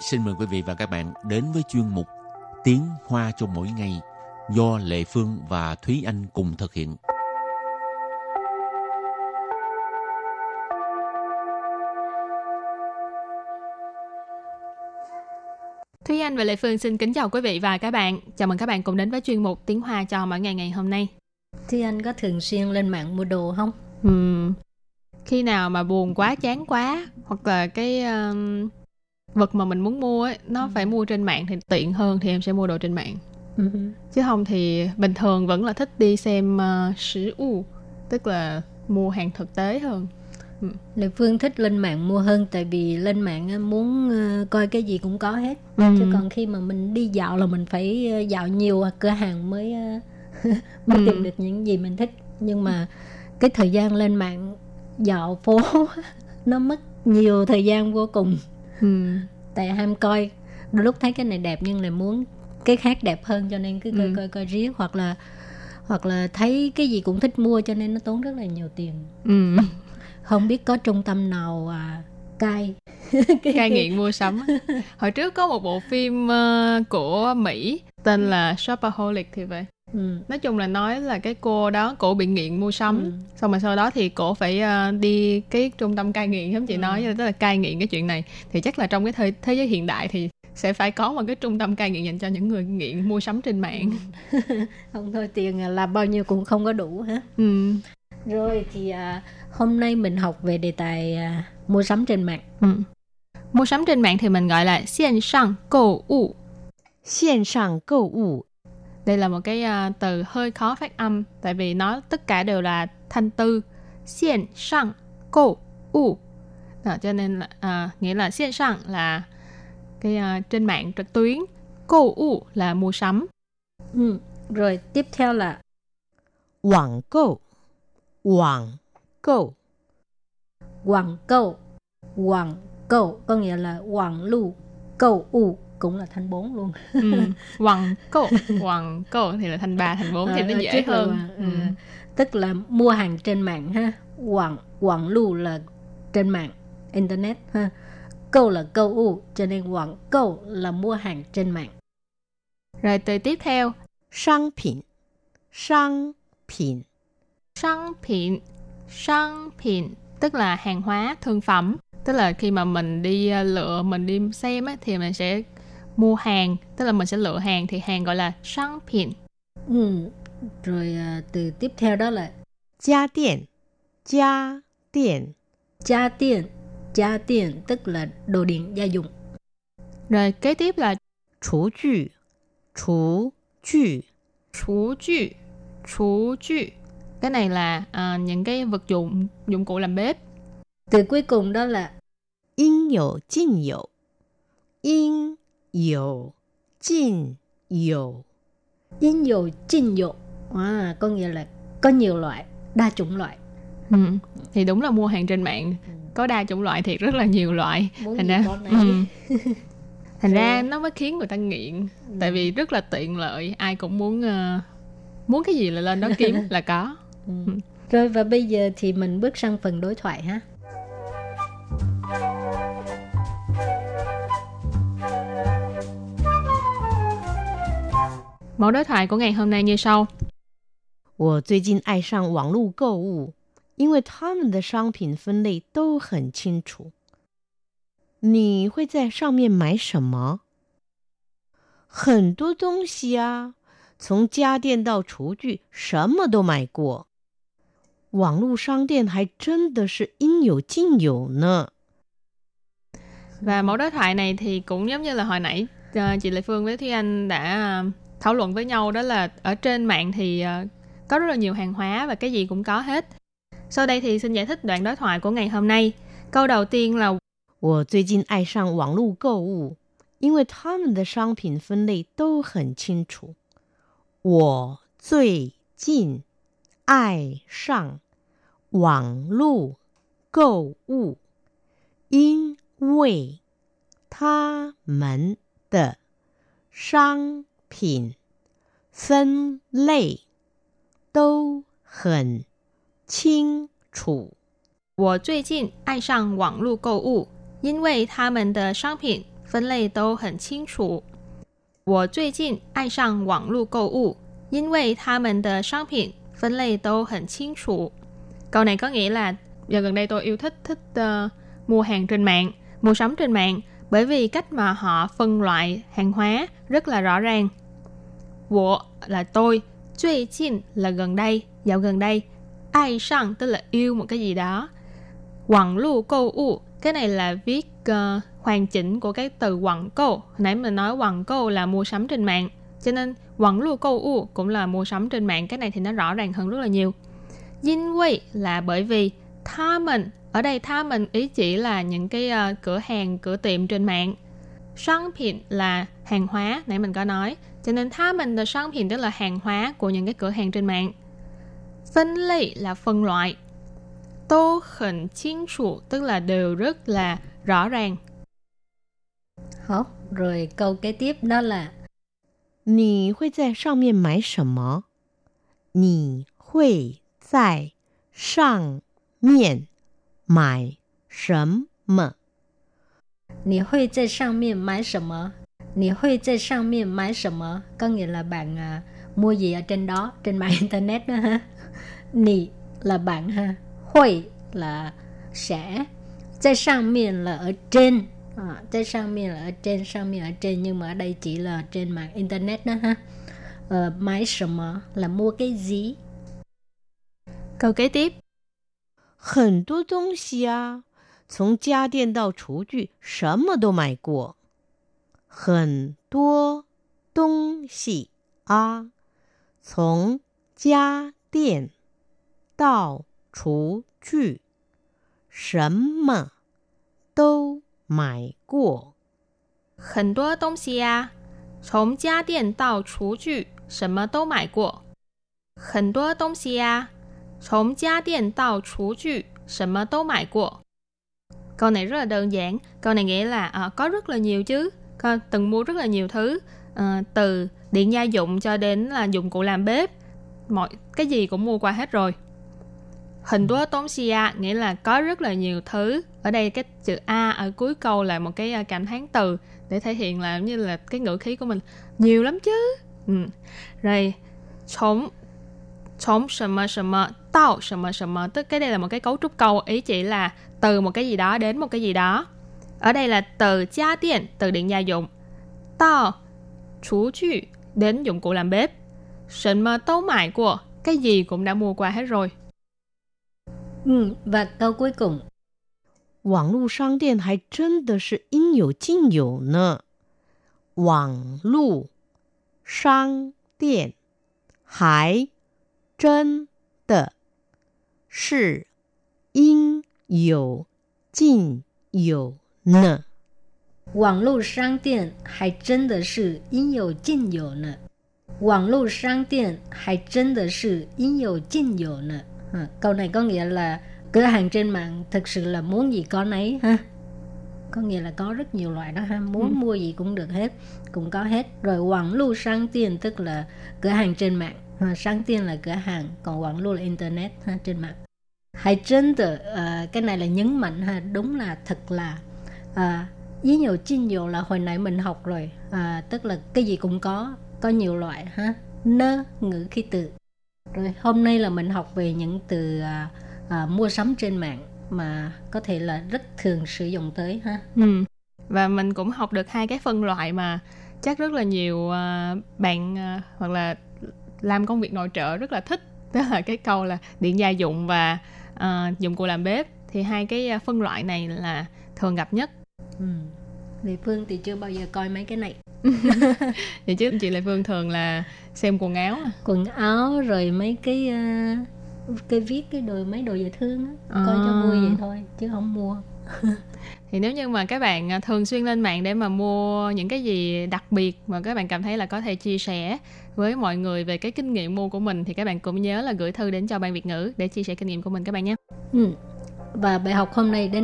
xin mời quý vị và các bạn đến với chuyên mục Tiếng Hoa cho mỗi ngày do Lệ Phương và Thúy Anh cùng thực hiện. Thúy Anh và Lệ Phương xin kính chào quý vị và các bạn. Chào mừng các bạn cùng đến với chuyên mục Tiếng Hoa cho mỗi ngày ngày hôm nay. Thúy Anh có thường xuyên lên mạng mua đồ không? Khi nào mà buồn quá, chán quá, hoặc là cái vật mà mình muốn mua ấy, nó phải mua trên mạng thì tiện hơn, thì em sẽ mua đồ trên mạng. Chứ không thì bình thường vẫn là thích đi xem sử u, tức là mua hàng thực tế hơn. Lệ Phương thích lên mạng mua hơn, tại vì lên mạng muốn coi cái gì cũng có hết. Chứ còn khi mà mình đi dạo là mình phải dạo nhiều cửa hàng mới tìm được những gì mình thích. Nhưng mà cái thời gian lên mạng dạo phố nó mất nhiều thời gian vô cùng. Tại ham coi, đôi lúc thấy cái này đẹp nhưng lại muốn cái khác đẹp hơn, cho nên cứ coi riết, hoặc là thấy cái gì cũng thích mua, cho nên nó tốn rất là nhiều tiền. Không biết có trung tâm nào cai nghiện mua sắm. Hồi trước có một bộ phim của Mỹ tên là Shopaholic thì vậy. Nói chung là nói là cái cô đó, cổ bị nghiện mua sắm, xong rồi sau đó thì cổ phải đi cái trung tâm cai nghiện, giống chị nói, tức là cai nghiện cái chuyện này. Thì chắc là trong cái thế giới hiện đại thì sẽ phải có một cái trung tâm cai nghiện dành cho những người nghiện mua sắm trên mạng. Không thôi, tiền là bao nhiêu cũng không có đủ hả? Rồi thì hôm nay mình học về đề tài mua sắm trên mạng. Mua sắm trên mạng thì mình gọi là xiàn shàng cầu wù. Xiàn shàng cầu wù. Đây là một cái từ hơi khó phát âm, tại vì nó tất cả đều là thanh tư. Xiàn shàng cầu wù. Cho nên nghĩa là xiàn shàng là cái trên mạng trực tuyến, cầu wù là mua sắm. Rồi tiếp theo là quảng cầu. Quảng cầu có nghĩa là quảng lưu, cầu u cũng là thanh 4 luôn. Quảng cầu thì là thanh 3, thanh 4 thì nó dễ hơn. Tức là mua hàng trên mạng ha. Quảng lưu là trên mạng, internet ha. Cầu là cầu u, cho nên quảng cầu là mua hàng trên mạng. Rồi từ tiếp theo, Shang pin. Shang pin tức là hàng hóa, thương phẩm. Tức là khi mà mình đi lựa, mình đi xem ấy, thì mình sẽ mua hàng, tức là mình sẽ lựa hàng, thì hàng gọi là shang pin. Rồi từ tiếp theo đó là Gia điện tức là đồ điện gia dụng. Rồi kế tiếp là厨具. Cái này là những cái vật dụng cụ làm bếp. Từ cuối cùng đó là Yin you jin you. Có nghĩa là có nhiều loại, đa chủng loại. Thì đúng là mua hàng trên mạng có đa chủng loại thiệt, rất là nhiều loại. Thành ra nó mới khiến người ta nghiện. Tại vì rất là tiện lợi, ai cũng muốn cái gì là lên đó kiếm là có. Rồi và bây giờ thì mình bước sang phần đối thoại ha. Mẫu đối thoại của ngày hôm nay như sau. 我最近爱上网络购物，因为他们的商品分类都很清楚。你会在上面买什么？很多东西啊。 从家电到厨具，什么都买过。网络商店还真的是应有尽有呢。 Và mẫu đối thoại này thì cũng giống như là hồi nãy chị Lệ Phương với Thúy Anh đã thảo luận với nhau, đó là ở trên mạng thì có rất là nhiều hàng hóa và cái gì cũng có hết. Sau đây thì xin giải thích đoạn đối thoại của ngày hôm nay. Câu đầu tiên là 我最近爱上网络购物，因为他们的商品分类都很清楚。 我最近爱上网络购物，因为他们的商品分类都很清楚。我最近爱上网络购物，因为他们的商品分类都很清楚。Câu này có nghĩa là giờ gần đây tôi yêu thích mua hàng trên mạng, mua sắm trên mạng, bởi vì cách mà họ phân loại hàng hóa rất là rõ ràng. Wo là tôi, duy jin là gần đây, dạo gần đây, ai sang tức là yêu một cái gì đó. Quảng lưu câu u, cái này là viết hoàn chỉnh của cái từ quảng câu. Nãy mình nói quảng câu là mua sắm trên mạng, cho nên quảng lưu câu u cũng là mua sắm trên mạng. Cái này thì nó rõ ràng hơn rất là nhiều. Yin wei là bởi vì, tha mình ở đây tha mình ý chỉ là những cái cửa hàng, cửa tiệm trên mạng. Sản phẩm là hàng hóa, nãy mình có nói, cho nên tha mình là sản phẩm tức là hàng hóa của những cái cửa hàng trên mạng. Phân loại là phân loại. Tô hình chính chủ tức là đều rất là rõ ràng. Hả? Rồi câu kế tiếp đó là 你会在上面买什么? 你会在上面买什么? 你会在上面买什么? 你会在上面买什么? Có nghĩa là bạn mua gì ở trên đó, trên mạng internet đó ha. Nì là bạn ha. Hui là sẽ. Tại sang miền là ở trên. Tại sang miền là ở trên, sang miền ở trên. Nhưng mà ở đây chỉ là trên mạng internet đó ha. Mái sầm là mua cái gì? Câu kế tiếp. 很多东西啊, 从家电到厨具, 什么都买过. 很多东西啊, 从家电到厨具, 什么都买过. 很多东西啊, 从家电到厨具, 什么都买过. 很多东西啊, 从家电到厨具, 什么都买过. Câu này rất là đơn giản. Câu này nghĩa là có rất là nhiều chứ. Con từng mua rất là nhiều thứ, từ điện gia dụng cho đến là dụng cụ làm bếp. Mọi cái gì cũng mua qua hết rồi. Hình đua tốn xì a nghĩa là có rất là nhiều thứ. Ở đây cái chữ a ở cuối câu là một cái cảm thán từ để thể hiện là như là cái ngữ khí của mình nhiều lắm chứ. Rồi chống chống tao tức cái đây là một cái cấu trúc câu ý chỉ là từ một cái gì đó đến một cái gì đó. Ở đây là từ gia điện, từ điện gia dụng, tao chú chữ đến dụng cụ làm bếp. Sần mơ tấu mại của cái gì cũng đã mua qua hết rồi. Và câu cuối cùng. 网络商店还真的是应有尽有呢. 网络商店还真的是应有尽有呢. 网络商店还真的是应有尽有呢. 网络商店还真的是应有尽有呢. Câu này có nghĩa là cửa hàng trên mạng thực sự là muốn gì có nấy ha. Có nghĩa là có rất nhiều loại đó ha, muốn mua gì cũng được hết, cũng có hết. Rồi quảng lưu sang tiền tức là cửa hàng trên mạng, sang tiền là cửa hàng, còn quảng lưu là internet ha, trên mạng. Hãy trên từ cái này là nhấn mạnh ha, đúng là thật là. Với nhiều chinh nhiều là hồi nãy mình học rồi, tức là cái gì cũng có nhiều loại ha. Nơ ngữ khí từ. Rồi hôm nay là mình học về những từ mua sắm trên mạng mà có thể là rất thường sử dụng tới ha. Và mình cũng học được hai cái phân loại mà chắc rất là nhiều bạn hoặc là làm công việc nội trợ rất là thích, đó là cái câu là điện gia dụng và dụng cụ làm bếp, thì hai cái phân loại này là thường gặp nhất. Lệ Phương thì chưa bao giờ coi mấy cái này. Vậy chứ chị Lệ Phương thường là xem quần áo rồi mấy cái viết cái đồ, mấy đồ dễ thương á, coi cho vui vậy thôi chứ không mua. Thì nếu như mà các bạn thường xuyên lên mạng để mà mua những cái gì đặc biệt mà các bạn cảm thấy là có thể chia sẻ với mọi người về cái kinh nghiệm mua của mình, thì các bạn cũng nhớ là gửi thư đến cho Ban Việt ngữ để chia sẻ kinh nghiệm của mình các bạn nhé. Và bài học hôm nay đến